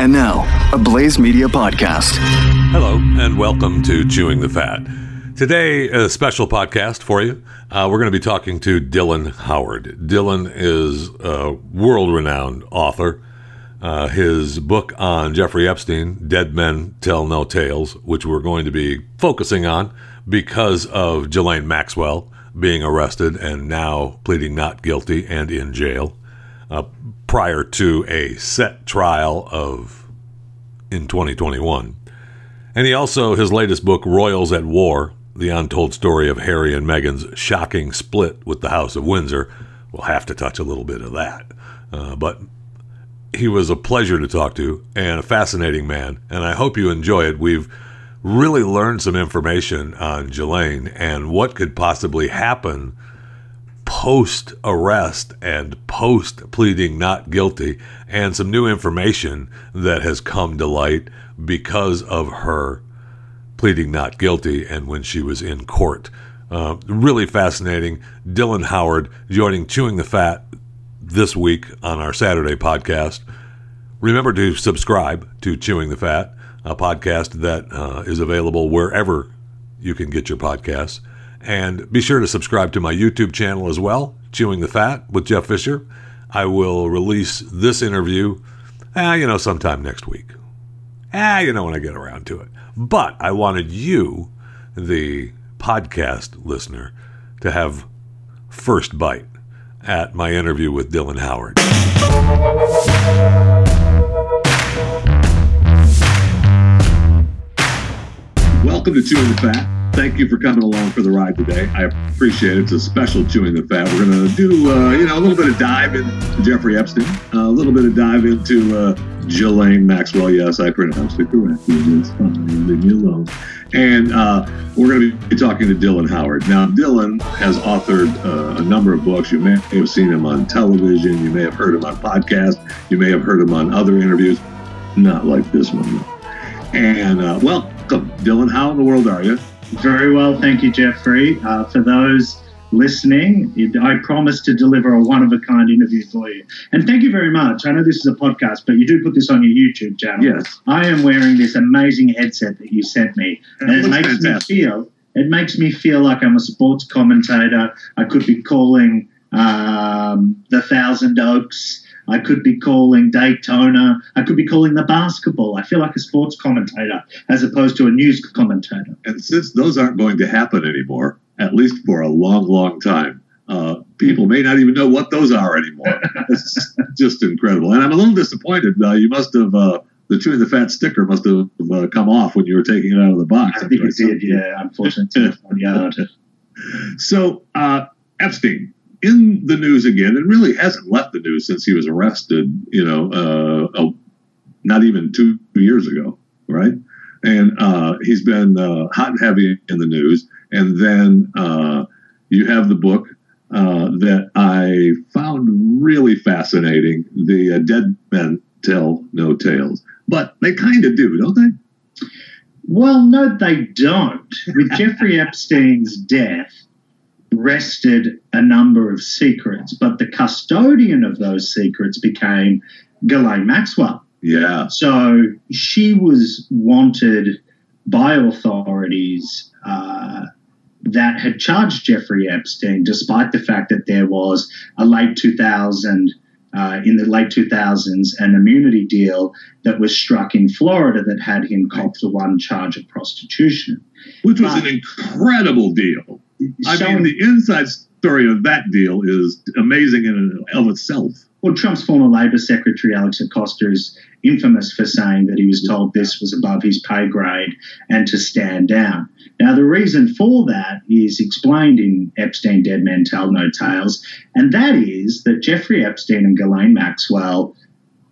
And now, a Blaze Media podcast. Hello, and welcome to Chewing the Fat. Today, a special podcast for you. We're going to be talking to Dylan Howard. Dylan is a world-renowned author. His book on Jeffrey Epstein, Dead Men Tell No Tales, which we're going to be focusing on because of Ghislaine Maxwell being arrested and now pleading not guilty and in jail, prior to a set trial in 2021. And his latest book, Royals at War, The Untold Story of Harry and Meghan's Shocking Split with the House of Windsor. We'll have to touch a little bit of that. But he was a pleasure to talk to and a fascinating man, and I hope you enjoy it. We've really learned some information on Ghislaine and what could possibly happen post-arrest and post-pleading not guilty, and some new information that has come to light because of her pleading not guilty and when she was in court. Really fascinating. Dylan Howard joining Chewing the Fat this week on our Saturday podcast. Remember to subscribe to Chewing the Fat, a podcast that is available wherever you can get your podcasts. And be sure to subscribe to my YouTube channel as well, Chewing the Fat with Jeff Fisher. I will release this interview, sometime next week. When I get around to it. But I wanted you, the podcast listener, to have first bite at my interview with Dylan Howard. Welcome to Chewing the Fat. Thank you for coming along for the ride today. I appreciate it. It's a special Chewing the Fat. We're going to do a little bit of dive into Jeffrey Epstein, a little bit of dive into Ghislaine Maxwell. Yes, I pronounced it correctly. It's fine. Leave me alone. And we're going to be talking to Dylan Howard. Now, Dylan has authored a number of books. You may have seen him on television. You may have heard him on podcasts. You may have heard him on other interviews. Not like this one, though. And welcome, Dylan. How in the world are you? Very well. Thank you, Jeffrey. For those listening, I promise to deliver a one-of-a-kind interview for you. And thank you very much. I know this is a podcast, but you do put this on your YouTube channel. Yes. I am wearing this amazing headset that you sent me, and it makes me feel like I'm a sports commentator. I could be calling the Thousand Oaks. I could be calling Daytona. I could be calling the basketball. I feel like a sports commentator as opposed to a news commentator. And since those aren't going to happen anymore, at least for a long, long time, people may not even know what those are anymore. It's just incredible. And I'm a little disappointed. You must have, the Chewing the Fat sticker must have come off when you were taking it out of the box. I think it did, yeah, unfortunately. So, Epstein. In the news again, and really hasn't left the news since he was arrested, not even 2 years ago, right? And he's been hot and heavy in the news. And then you have the book that I found really fascinating, the Dead Men Tell No Tales. But they kind of do, don't they? Well, no, they don't. With Jeffrey Epstein's death, rested a number of secrets, but the custodian of those secrets became Ghislaine Maxwell. Yeah. So she was wanted by authorities that had charged Jeffrey Epstein, despite the fact that there was in the late 2000s, an immunity deal that was struck in Florida that had him cop for one charge of prostitution. Which was an incredible deal. The inside story of that deal is amazing in and of itself. Well, Trump's former Labor Secretary, Alex Acosta, is infamous for saying that he was told this was above his pay grade and to stand down. Now, the reason for that is explained in Epstein, Dead Men Tell No Tales, and that is that Jeffrey Epstein and Ghislaine Maxwell,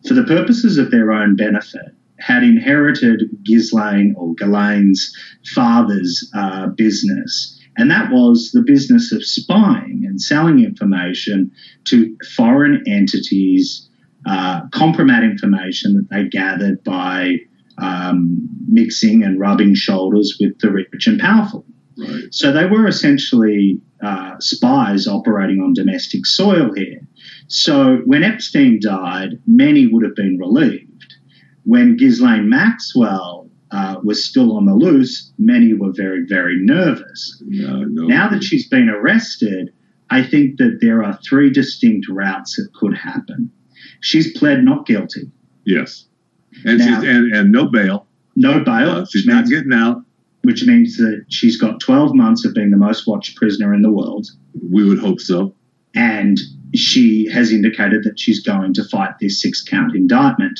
for the purposes of their own benefit, had inherited Ghislaine's father's business. And that was the business of spying and selling information to foreign entities, compromat information that they gathered by mixing and rubbing shoulders with the rich and powerful. Right. So they were essentially spies operating on domestic soil here. So when Epstein died, many would have been relieved. When Ghislaine Maxwell was still on the loose, many were very, very nervous. Now that she's been arrested, I think that there are three distinct routes that could happen. She's pled not guilty. Yes. And now, she's and no bail. No bail. She's not getting out. Which means that she's got 12 months of being the most watched prisoner in the world. We would hope so. And she has indicated that she's going to fight this six-count indictment.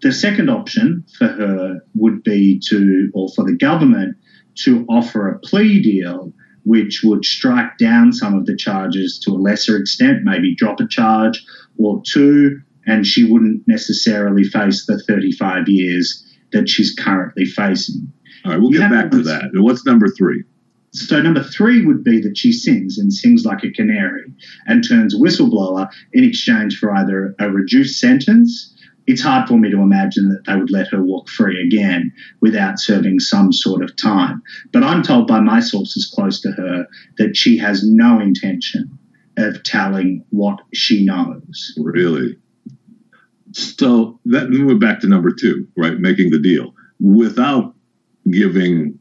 The second option for her would be to, or for the government, to offer a plea deal which would strike down some of the charges to a lesser extent, maybe drop a charge or two, and she wouldn't necessarily face the 35 years that she's currently facing. All right, we'll get back to that. What's number three? So number three would be that she sings and sings like a canary and turns whistleblower in exchange for either a reduced sentence. It's hard for me to imagine that they would let her walk free again without serving some sort of time. But I'm told by my sources close to her that she has no intention of telling what she knows. Really? So that we're back to number two, right? Making the deal without giving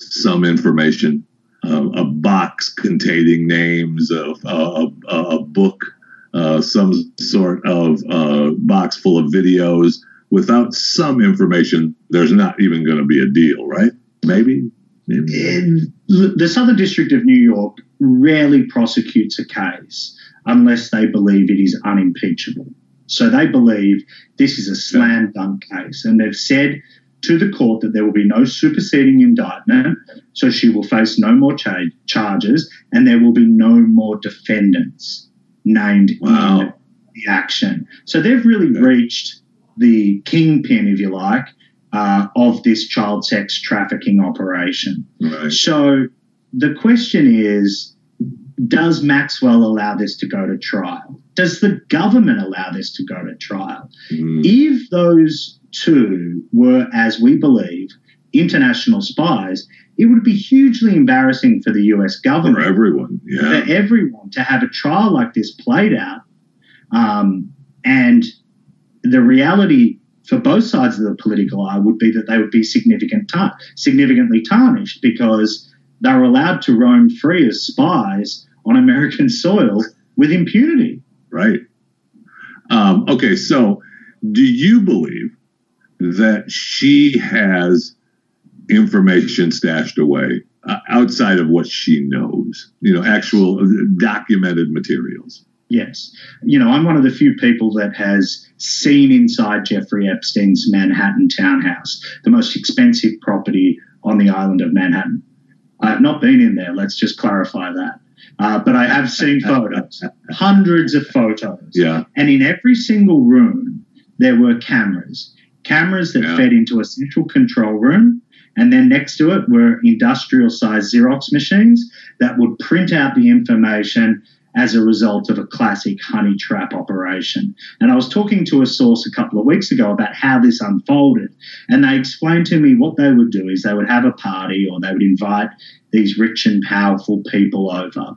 some information, a box containing names, a book, some sort of box full of videos. Without some information, there's not even going to be a deal, right? Maybe. The Southern District of New York rarely prosecutes a case unless they believe it is unimpeachable. So they believe this is a slam dunk case, and they've said to the court that there will be no superseding indictment, so she will face no more charges, and there will be no more defendants named in the action. So they've really reached the kingpin, if you like, of this child sex trafficking operation. Right. So the question is, does Maxwell allow this to go to trial? Does the government allow this to go to trial? If those two were, as we believe, international spies, it would be hugely embarrassing for the US government. For everyone to have a trial like this played out. And the reality for both sides of the political eye would be that they would be significantly tarnished because they were allowed to roam free as spies on American soil with impunity. Right. Okay, so do you believe that she has information stashed away outside of what she knows, actual documented materials? Yes. I'm one of the few people that has seen inside Jeffrey Epstein's Manhattan townhouse, the most expensive property on the island of Manhattan. I have not been in there. Let's just clarify that. But I have seen photos, hundreds of photos. Yeah. And in every single room, there were cameras that fed into a central control room, and then next to it were industrial-sized Xerox machines that would print out the information as a result of a classic honey trap operation. And I was talking to a source a couple of weeks ago about how this unfolded, and they explained to me what they would do is they would have a party or they would invite these rich and powerful people over,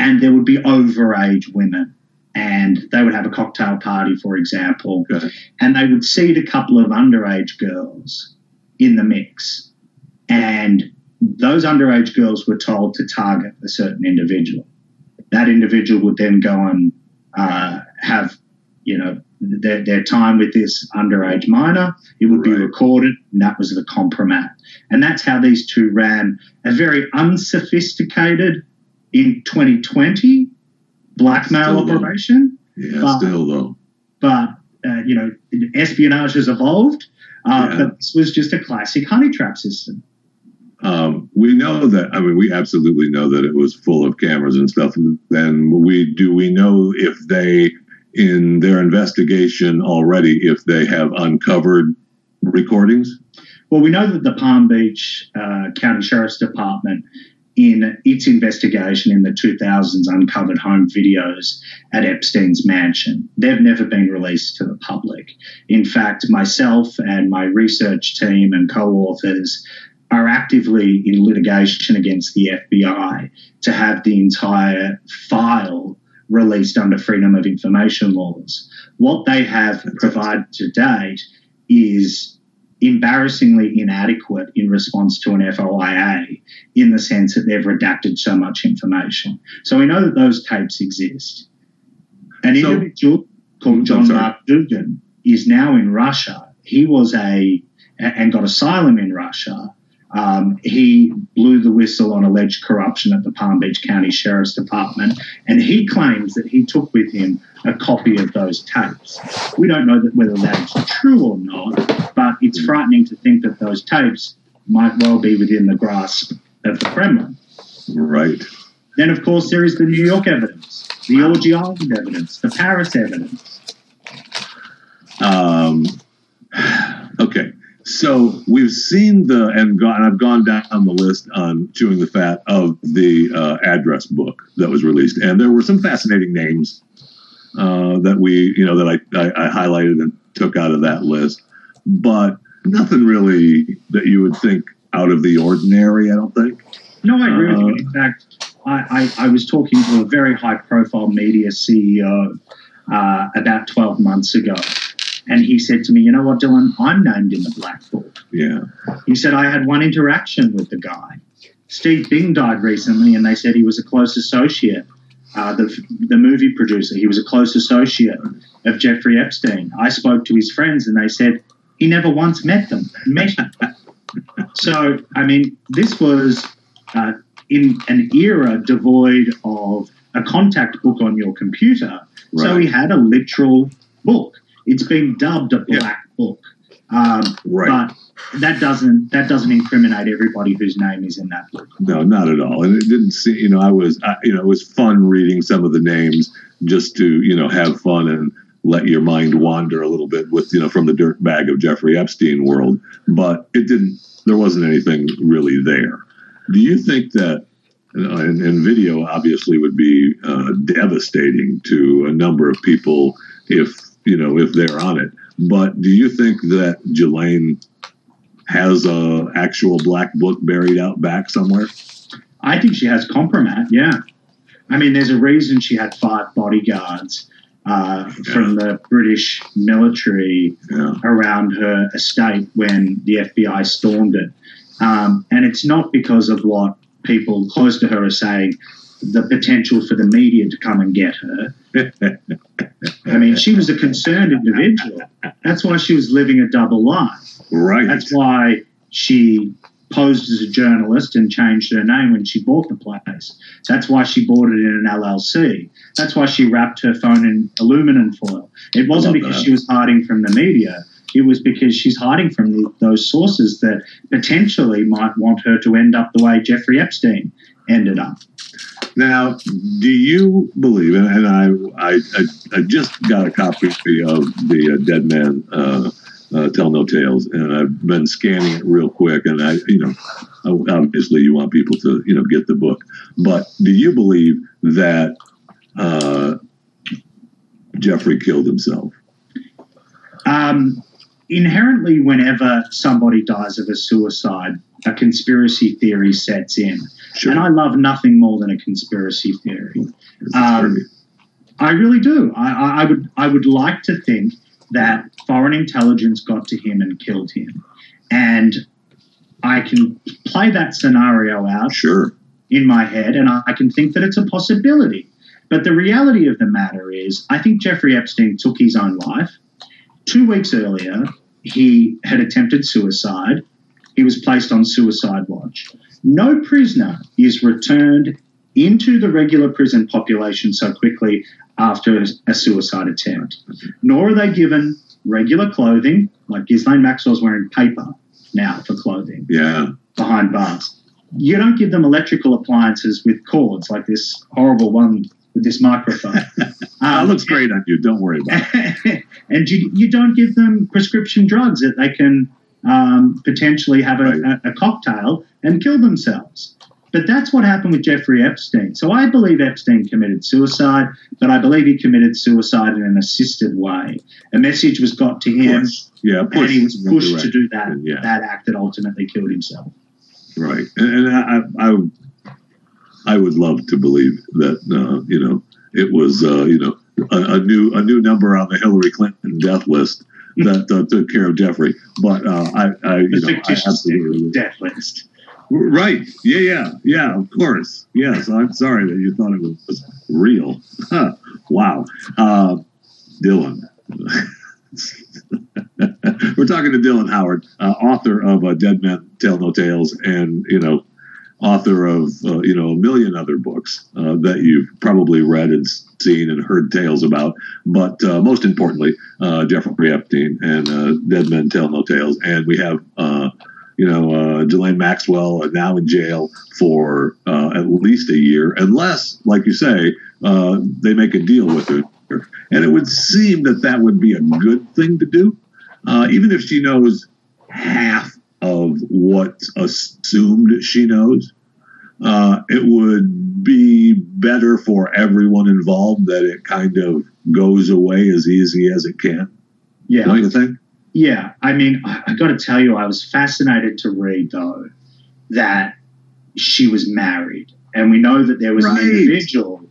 and there would be overage women. And they would have a cocktail party, for example, and they would seat a couple of underage girls in the mix. And those underage girls were told to target a certain individual. That individual would then go and have, their time with this underage minor. It would be recorded, and that was the compromat. And that's how these two ran a very unsophisticated, in 2020, blackmail operation. But espionage has evolved. But this was just a classic honey trap system. We know that. I mean, we absolutely know that it was full of cameras and stuff. And we know if they, in their investigation already, if they have uncovered recordings? Well, we know that the Palm Beach County Sheriff's Department, in its investigation in the 2000s, uncovered home videos at Epstein's mansion. They've never been released to the public. In fact, myself and my research team and co-authors are actively in litigation against the FBI to have the entire file released under freedom of information laws. What they have provided to date is embarrassingly inadequate in response to an FOIA, in the sense that they've redacted so much information. So we know that those tapes exist. An individual called John Mark Dugan is now in Russia. He was and got asylum in Russia. He blew the whistle on alleged corruption at the Palm Beach County Sheriff's Department, and he claims that he took with him a copy of those tapes. We don't know whether that's true or not, but it's frightening to think that those tapes might well be within the grasp of the Kremlin. Right. Then, of course, there is the New York evidence, the Orgy Island evidence, the Paris evidence. Okay. So we've seen I've gone down the list on Chewing the Fat of the address book that was released, and there were some fascinating names that I highlighted and took out of that list, but nothing really that you would think out of the ordinary, I don't think. No, I agree with you. In fact, I was talking to a very high-profile media CEO about 12 months ago. And he said to me, you know what, Dylan, I'm named in the black book. Yeah. He said, I had one interaction with the guy. Steve Bing died recently, and they said he was a close associate, the movie producer. He was a close associate of Jeffrey Epstein. I spoke to his friends, and they said he never once met them. So, I mean, this was in an era devoid of a contact book on your computer. Right. So he had a literal book. It's been dubbed a black book, right. But that doesn't incriminate everybody whose name is in that book. No, not at all. And it didn't seem, it was fun reading some of the names just to, have fun and let your mind wander a little bit with, from the dirt bag of Jeffrey Epstein world. But there wasn't anything really there. Do you think that? And video obviously would be devastating to a number of people if they're on it. But do you think that Ghislaine has a actual black book buried out back somewhere? I think she has compromat, yeah. I mean, there's a reason she had 5 bodyguards from the British military around her estate when the FBI stormed it. And it's not because of what people close to her are saying, the potential for the media to come and get her. I mean, she was a concerned individual. That's why she was living a double life. Right. That's why she posed as a journalist and changed her name when she bought the place. That's why she bought it in an LLC. That's why she wrapped her phone in aluminum foil. It wasn't because she was hiding from the media. It was because she's hiding from those sources that potentially might want her to end up the way Jeffrey Epstein ended up. Now, do you believe, and I just got a copy of the Dead Men Tell No Tales, and I've been scanning it real quick, and obviously you want people to, get the book. But do you believe that Jeffrey killed himself? Inherently, whenever somebody dies of a suicide, a conspiracy theory sets in. Sure. And I love nothing more than a conspiracy theory. I really do. I would like to think that foreign intelligence got to him and killed him. And I can play that scenario out in my head, and I can think that it's a possibility. But the reality of the matter is, I think Jeffrey Epstein took his own life. 2 weeks earlier, he had attempted suicide. He was placed on suicide watch. No prisoner is returned into the regular prison population so quickly after a suicide attempt, nor are they given regular clothing, like Ghislaine Maxwell's wearing paper now for clothing behind bars. You don't give them electrical appliances with cords like this horrible one with this microphone. That looks great on you. Don't worry about it. And you don't give them prescription drugs that they can potentially have a cocktail and kill themselves. But that's what happened with Jeffrey Epstein. So I believe Epstein committed suicide, but I believe he committed suicide in an assisted way. A message was got to him, and he was pushed to do that, that act that ultimately killed himself. Right. And I would love to believe that, it was, a new number on the Hillary Clinton death list that took care of Jeffrey. But I absolutely death list. Right. Yeah, of course. Yes, I'm sorry that you thought it was real. Wow. Dylan. We're talking to Dylan Howard, author of Dead Men Tell No Tales and, author of, a million other books that you've probably read and seen and heard tales about. But most importantly, Jeffrey Epstein and Dead Men Tell No Tales. And we have... Ghislaine Maxwell now in jail for at least a year, unless, like you say, they make a deal with her. And it would seem that would be a good thing to do, even if she knows half of what's assumed she knows. It would be better for everyone involved that it kind of goes away as easy as it can. Yeah. Don't you think? Yeah, I mean, I got to tell you, I was fascinated to read, though, that she was married. And we know that there was an individual,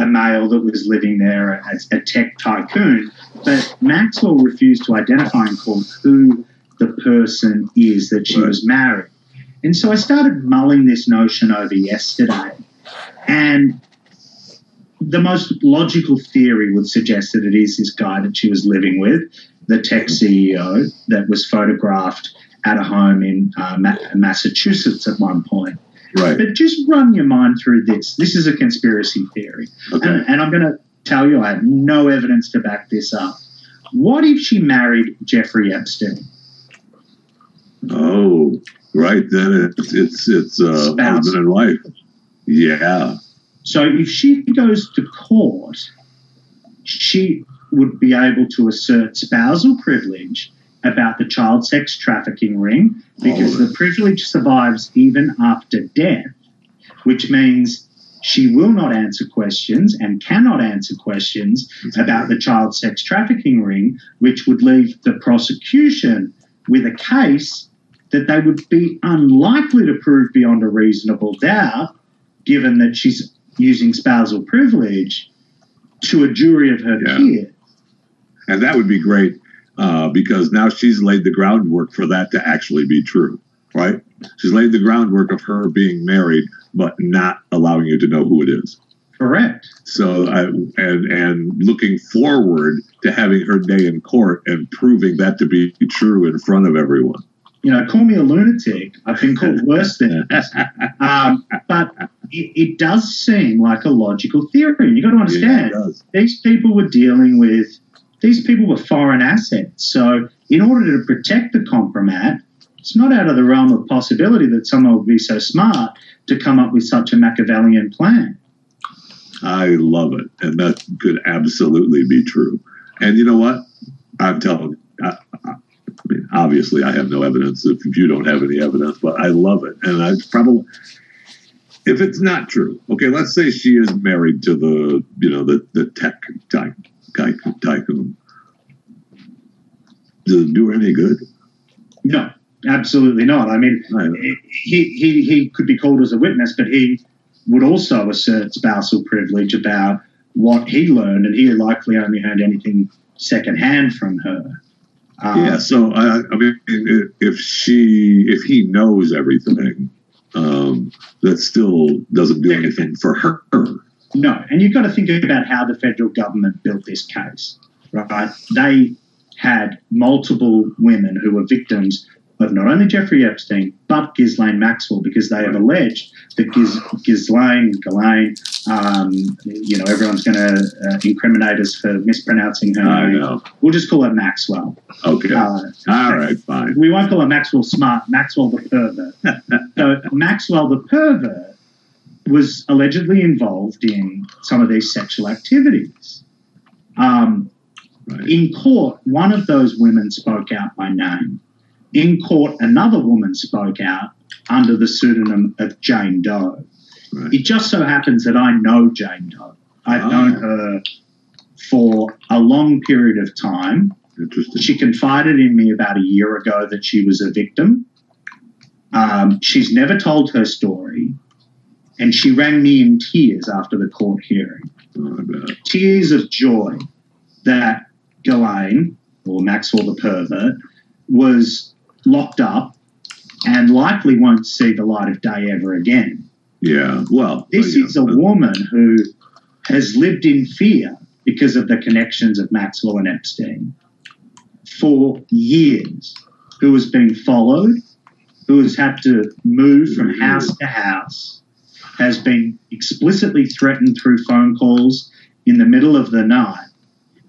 a male that was living there, a tech tycoon. But Maxwell refused to identify and call who the person is that she was married. And so I started mulling this notion over yesterday. And the most logical theory would suggest that it is this guy that she was living with, the tech CEO that was photographed at a home in Massachusetts at one point. Right. But just run your mind through this. This is a conspiracy theory. Okay. And I'm going to tell you I have no evidence to back this up. What if she married Jeffrey Epstein? Oh, right. Then it's husband and wife. Yeah. So if she goes to court, she would be able to assert spousal privilege about the child sex trafficking ring because the privilege survives even after death, which means she will not answer questions and cannot answer questions about the child sex trafficking ring, which would leave the prosecution with a case that they would be unlikely to prove beyond a reasonable doubt, given that she's using spousal privilege to a jury of her peers. And that would be great because now she's laid the groundwork for that to actually be true, right? She's laid the groundwork of her being married but not allowing you to know who it is. Correct. So, and looking forward to having her day in court and proving that to be true in front of everyone. Call me a lunatic. I've been called worse than this. But it does seem like a logical theory. You've got to understand, these people were foreign assets. So in order to protect the compromat, it's not out of the realm of possibility that someone would be so smart to come up with such a Machiavellian plan. I love it. And that could absolutely be true. And you know what? I'm telling you. I mean, obviously, I have no evidence if you don't have any evidence, but I love it. And I probably, if it's not true, okay, let's say she is married to the tech tycoon. Does it do her any good? No, absolutely not. I mean, he could be called as a witness, but he would also assert spousal privilege about what he learned, and he likely only heard anything secondhand from her. So I mean, if he knows everything, that still doesn't do anything for her. No, and you've got to think about how the federal government built this case, right? They had multiple women who were victims of not only Jeffrey Epstein but Ghislaine Maxwell, because they have alleged that Ghislaine, everyone's going to incriminate us for mispronouncing her name. Know. We'll just call her Maxwell. Okay. All right, fine. We won't call her Maxwell Smart, Maxwell the pervert. So Maxwell the pervert was allegedly involved in some of these sexual activities. In court, one of those women spoke out by name. In court, another woman spoke out under the pseudonym of Jane Doe. Right. It just so happens that I know Jane Doe. I've known her for a long period of time. Interesting. She confided in me about a year ago that she was a victim. She's never told her story. and she rang me in tears after the court hearing. Oh, tears of joy that Ghislaine, or Maxwell the pervert, was locked up and likely won't see the light of day ever again. Yeah, well... This is a woman who has lived in fear because of the connections of Maxwell and Epstein for years, who has been followed, who has had to move from house to house, has been explicitly threatened through phone calls in the middle of the night.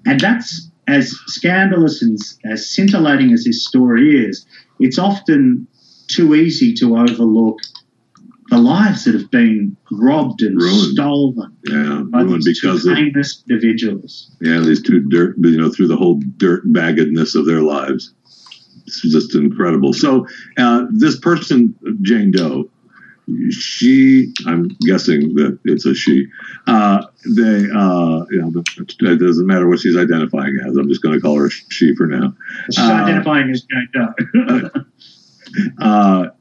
And that's as scandalous and as scintillating as this story is, it's often too easy to overlook the lives that have been robbed and stolen by these famous individuals. Yeah, these two through the whole dirt baggedness of their lives. It's just incredible. So this person, Jane Doe, she, I'm guessing that it's a she. It doesn't matter what she's identifying as. I'm just going to call her she for now. She's identifying as Jane Doe.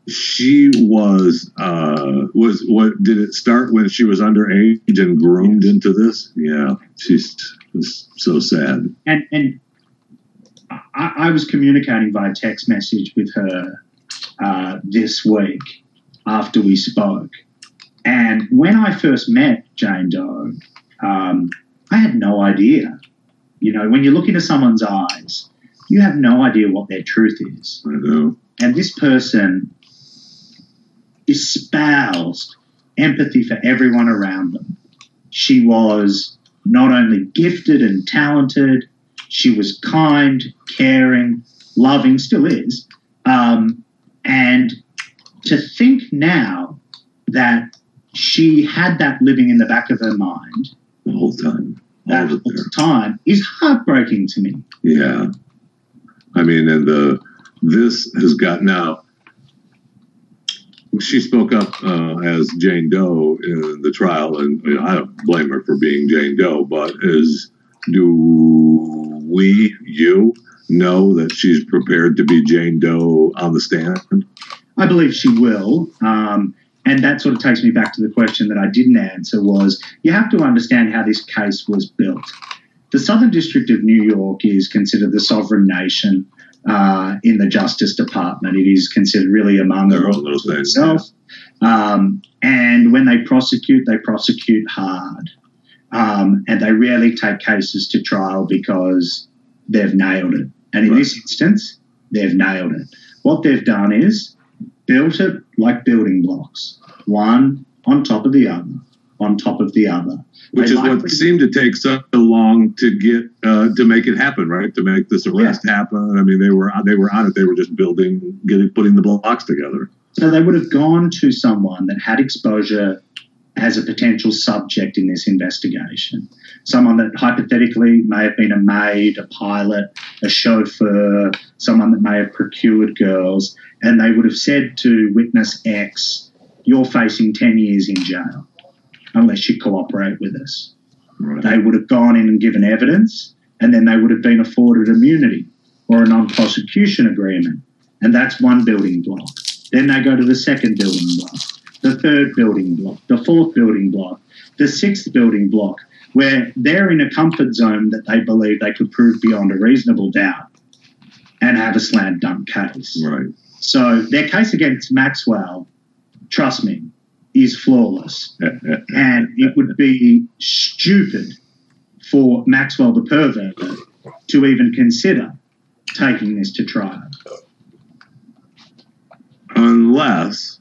She was what did it start when she was underage and groomed into this? Yeah, she's so sad. And I was communicating by text message with her this week after we spoke. And when I first met Jane Doe, I had no idea. You know, when you look into someone's eyes, you have no idea what their truth is. I know. And this person espoused empathy for everyone around them. She was not only gifted and talented, she was kind, caring, loving, still is. And to think now that she had that living in the back of her mind the whole time, is heartbreaking to me. Yeah. I mean, and this has got now. She spoke up as Jane Doe in the trial, and I don't blame her for being Jane Doe. But do you know that she's prepared to be Jane Doe on the stand? I believe she will, and that sort of takes me back to the question that I didn't answer. Was you have to understand how this case was built. The Southern District of New York is considered the sovereign nation. In the Justice Department. It is considered really among their own little things. And when they prosecute hard. And they rarely take cases to trial because they've nailed it. And in this instance, they've nailed it. What they've done is built it like building blocks, one on top of the other. Which is what seemed to take so long to get to make it happen, right? To make this arrest happen. I mean, they were on it. They were just putting the blocks together. So they would have gone to someone that had exposure as a potential subject in this investigation, someone that hypothetically may have been a maid, a pilot, a chauffeur, someone that may have procured girls, and they would have said to witness X, "You're facing 10 years in jail." Unless you cooperate with us. Right. They would have gone in and given evidence, and then they would have been afforded immunity or a non-prosecution agreement, and that's one building block. Then they go to the second building block, the third building block, the fourth building block, the sixth building block, where they're in a comfort zone that they believe they could prove beyond a reasonable doubt and have a slam dunk case. Right. So their case against Maxwell, trust me, is flawless, and it would be stupid for Maxwell the pervert to even consider taking this to trial. Unless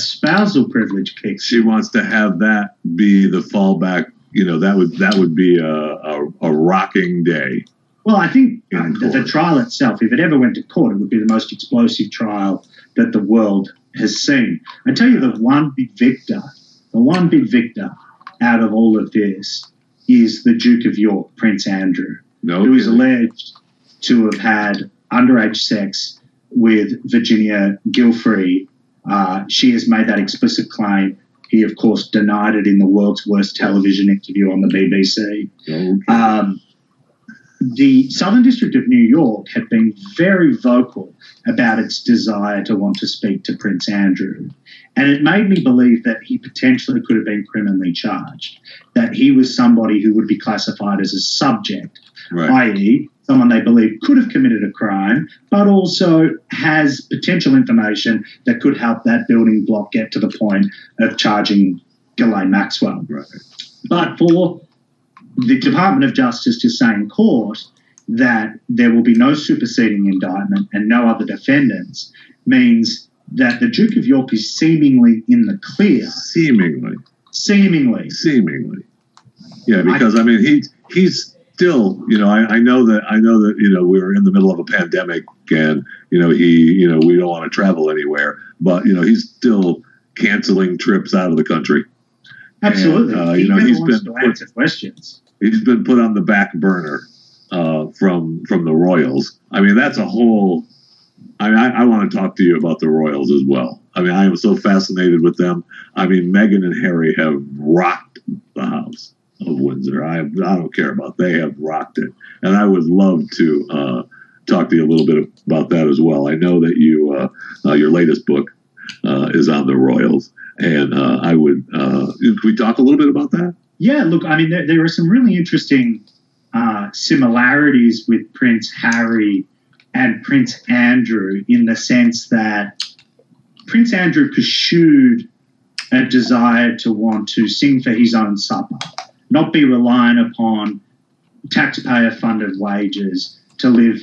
spousal privilege kicks. She wants to have that be the fallback. You know, that would be a rocking day. Well, I think the trial itself, if it ever went to court, it would be the most explosive trial that the world has seen. I tell you, the one big victor out of all of this is the Duke of York, Prince Andrew, who is alleged to have had underage sex with Virginia Guilfrey. She has made that explicit claim. He, of course, denied it in the world's worst television interview on the BBC. the Southern District of New York had been very vocal about its desire to want to speak to Prince Andrew. And it made me believe that he potentially could have been criminally charged, that he was somebody who would be classified as a subject, right, i.e., someone they believe could have committed a crime, but also has potential information that could help that building block get to the point of charging Ghislaine Maxwell. Right. But for the Department of Justice to say in court that there will be no superseding indictment and no other defendants means that the Duke of York is seemingly in the clear. Seemingly. Yeah, because I mean he's still, you know, I know that, you know, we're in the middle of a pandemic and, you know, we don't want to travel anywhere, but, you know, he's still canceling trips out of the country. Absolutely. And, you know, he's been to answer questions. He's been put on the back burner from the Royals. I mean, that's a whole. I mean, I want to talk to you about the Royals as well. I mean, I am so fascinated with them. I mean, Meghan and Harry have rocked the House of Windsor. I don't care about. They have rocked it, and I would love to talk to you a little bit about that as well. I know that you your latest book is on the Royals, and I would. Could we talk a little bit about that? Yeah. Look, I mean, there are some really interesting similarities with Prince Harry and Prince Andrew in the sense that Prince Andrew pursued a desire to want to sing for his own supper, not be reliant upon taxpayer-funded wages to live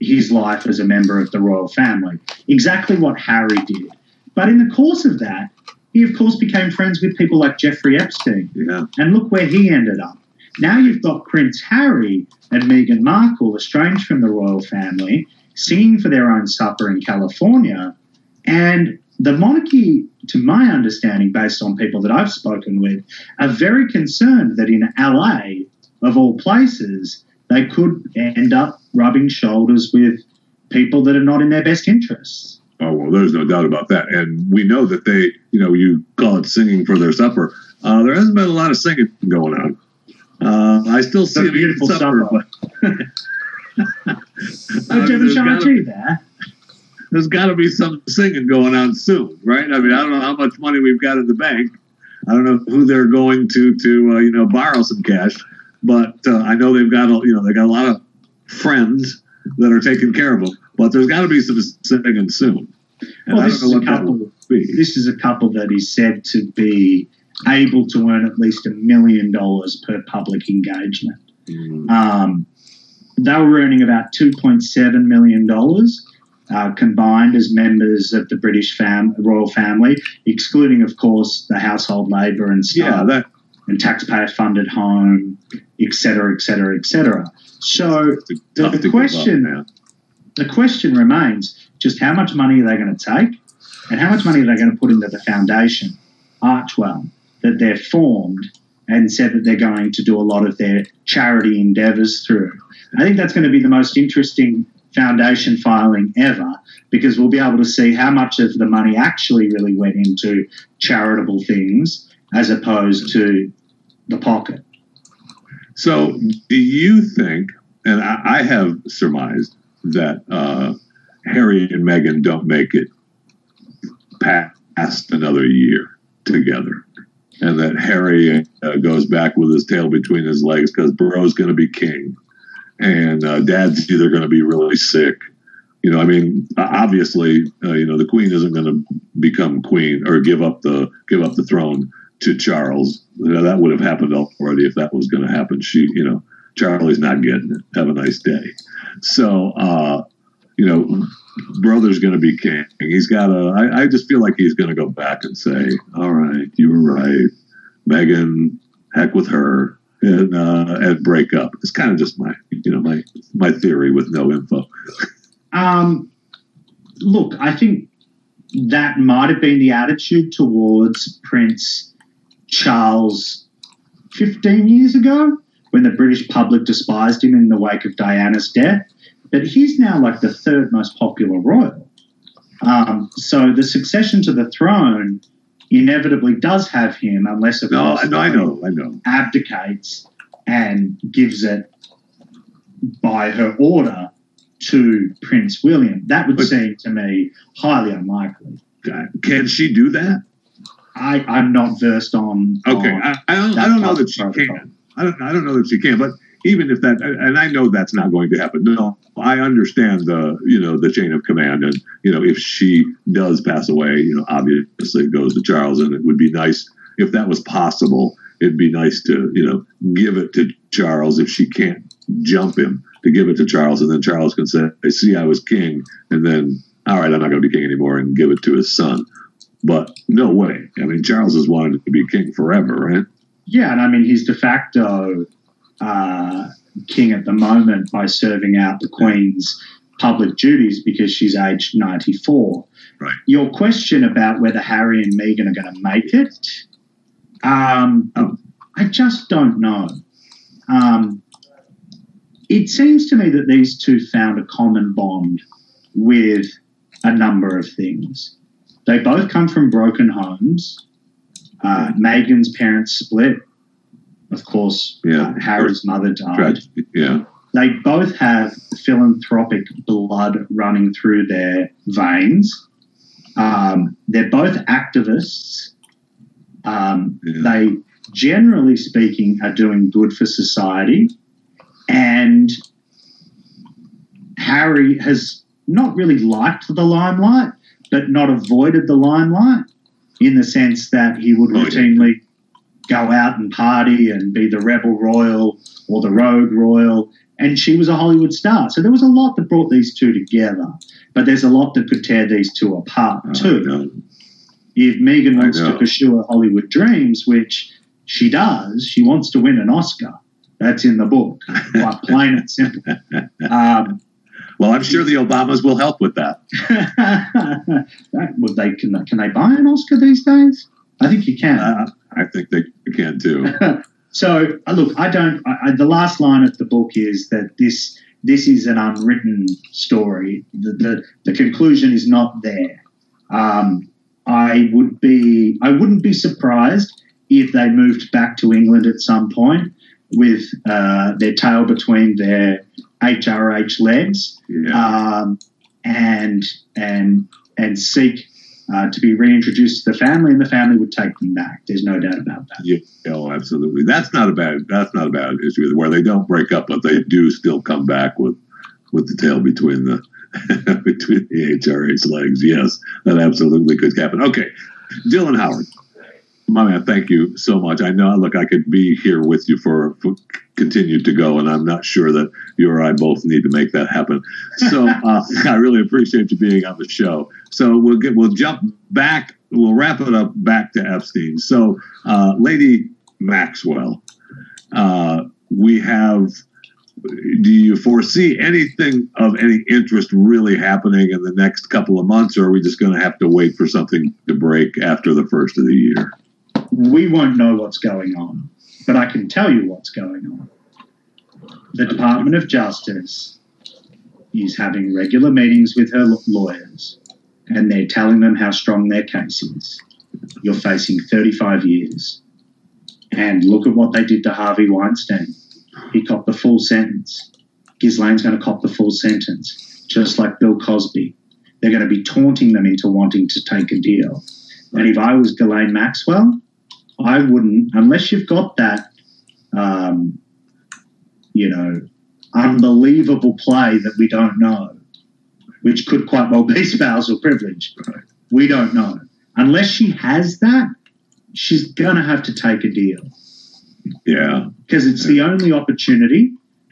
his life as a member of the royal family, exactly what Harry did. But in the course of that, he, of course, became friends with people like Jeffrey Epstein. Yeah. And look where he ended up. Now you've got Prince Harry and Meghan Markle, estranged from the royal family, singing for their own supper in California. And the monarchy, to my understanding, based on people that I've spoken with, are very concerned that in LA, of all places, they could end up rubbing shoulders with people that are not in their best interests. Oh, well, there's no doubt about that. And we know that they, you know, you call it singing for their supper. There hasn't been a lot of singing going on. I still see a beautiful supper. Oh, Jeffrey, there's got to be some singing going on soon, right? I mean, I don't know how much money we've got in the bank. I don't know who they're going to you know, borrow some cash. But I know they've got, you know, they got a lot of friends that are taking care of them. But there's got to be some singing soon. And well, this is a couple that is said to be able to earn at least $1 million per public engagement. Mm. They were earning about $2.7 million combined as members of the British royal family, excluding, of course, the household labour and stuff, and taxpayer-funded home, et cetera, et cetera, et cetera. So the question remains just how much money are they going to take and how much money are they going to put into the foundation, Archwell, that they're formed and said that they're going to do a lot of their charity endeavours through. I think that's going to be the most interesting foundation filing ever because we'll be able to see how much of the money actually really went into charitable things as opposed to the pocket. So do you think, and I have surmised, that Harry and Meghan don't make it past another year together, and that Harry goes back with his tail between his legs because Burrow's going to be king, and Dad's either going to be really sick. You know, I mean, obviously, you know, the Queen isn't going to become Queen or give up the throne to Charles. You know, that would have happened already if that was going to happen. She, you know, Charlie's not getting it. Have a nice day. So, you know, brother's going to be king. He's got a. I just feel like he's going to go back and say, "All right, you were right, Meghan. Heck with her," and break up. It's kind of just my, you know, my theory with no info. Look, I think that might have been the attitude towards Prince Charles 15 years ago when the British public despised him in the wake of Diana's death. But he's now like the third most popular royal. So the succession to the throne inevitably does have him, unless of course abdicates and gives it by her order to Prince William. That would seem to me highly unlikely. Can she do that? I'm not versed on. Okay, I don't know that she can. I don't know that she can. But even if that, and I know that's not going to happen. No, I understand the chain of command, and if she does pass away, obviously it goes to Charles, and it would be nice if that was possible. It'd be nice to give it to Charles if she can't jump him, to give it to Charles, and then Charles can say, "See, I was king," and then all right, I'm not going to be king anymore, and give it to his son. But no way. I mean, Charles has wanted to be king forever, right? Yeah, and I mean, he's de facto king at the moment by serving out the Queen's public duties because she's aged 94. Right. Your question about whether Harry and Meghan are going to make it, I just don't know. It seems to me that these two found a common bond with a number of things. They both come from broken homes. Meghan's parents split. Of course, Harry's mother died. Tragedy. Yeah. They both have philanthropic blood running through their veins. They're both activists. They, generally speaking, are doing good for society. And Harry has not really liked the limelight, but not avoided the limelight, in the sense that he would routinely go out and party and be the rebel royal or the rogue royal, and she was a Hollywood star. So there was a lot that brought these two together, but there's a lot that could tear these two apart too. If Meghan wants to pursue her Hollywood dreams, which she does, she wants to win an Oscar. That's in the book, quite plain and simple. Well, I'm sure the Obamas will help with that. Can they buy an Oscar these days? I think you can. I think they can too. So, look, the last line of the book is that this is an unwritten story. The conclusion is not there. I wouldn't be surprised if they moved back to England at some point with their tail between their HRH legs, and seek to be reintroduced to the family, and the family would take them back. There's no doubt about that. Yeah, absolutely. That's not a bad issue, where they don't break up, but they do still come back with the tail between the between the HRH legs. Yes, that absolutely could happen. Okay, Dylan Howard. My man, thank you so much. I know, look, I could be here with you for continue to go, and I'm not sure that you or I both need to make that happen. So I really appreciate you being on the show. So we'll wrap it up back to Epstein. So Lady Maxwell, do you foresee anything of any interest really happening in the next couple of months, or are we just going to have to wait for something to break after the first of the year? We won't know what's going on, but I can tell you what's going on. The Department of Justice is having regular meetings with her lawyers, and they're telling them how strong their case is. You're facing 35 years. And look at what they did to Harvey Weinstein. He copped the full sentence. Ghislaine's going to cop the full sentence, just like Bill Cosby. They're going to be taunting them into wanting to take a deal. And if I was Ghislaine Maxwell, I wouldn't, unless you've got that, unbelievable play that we don't know, which could quite well be spousal privilege. We don't know. Unless she has that, she's going to have to take a deal. Yeah. Because it's the only opportunity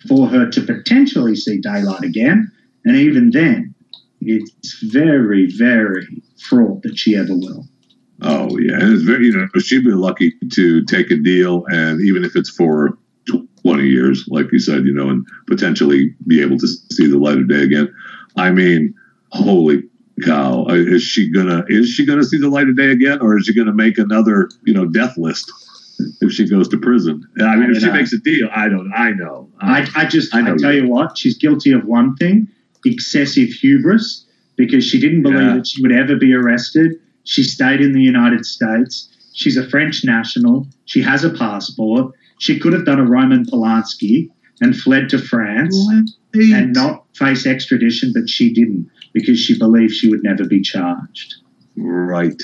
for her to potentially see daylight again. And even then, it's very, very fraught that she ever will. Oh, yeah. And it's very, she'd be lucky to take a deal, and even if it's for 20 years, like you said, and potentially be able to see the light of day again. I mean, holy cow. Is she gonna see the light of day again, or is she going to make another, death list if she goes to prison? I mean, if she makes a deal, I know. I tell you what, she's guilty of one thing, excessive hubris, because she didn't believe that she would ever be arrested. She stayed in the United States. She's a French national. She has a passport. She could have done a Roman Polanski and fled to France and not face extradition, but she didn't because she believed she would never be charged. Right.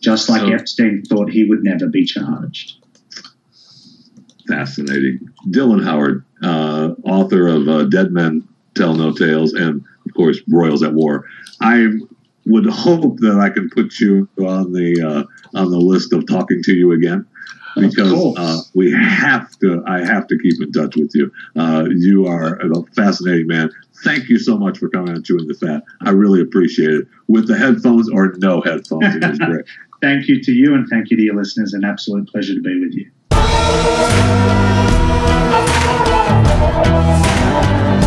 Just like Epstein thought he would never be charged. Fascinating. Dylan Howard, author of Dead Men Tell No Tales and, of course, Royals at War. I would hope that I can put you on the list of talking to you again. Because we have to, I have to keep in touch with you. You are a fascinating man. Thank you so much for coming on Chewing the Fat. I really appreciate it. With the headphones or no headphones, it was great. Thank you to you, and thank you to your listeners. An absolute pleasure to be with you.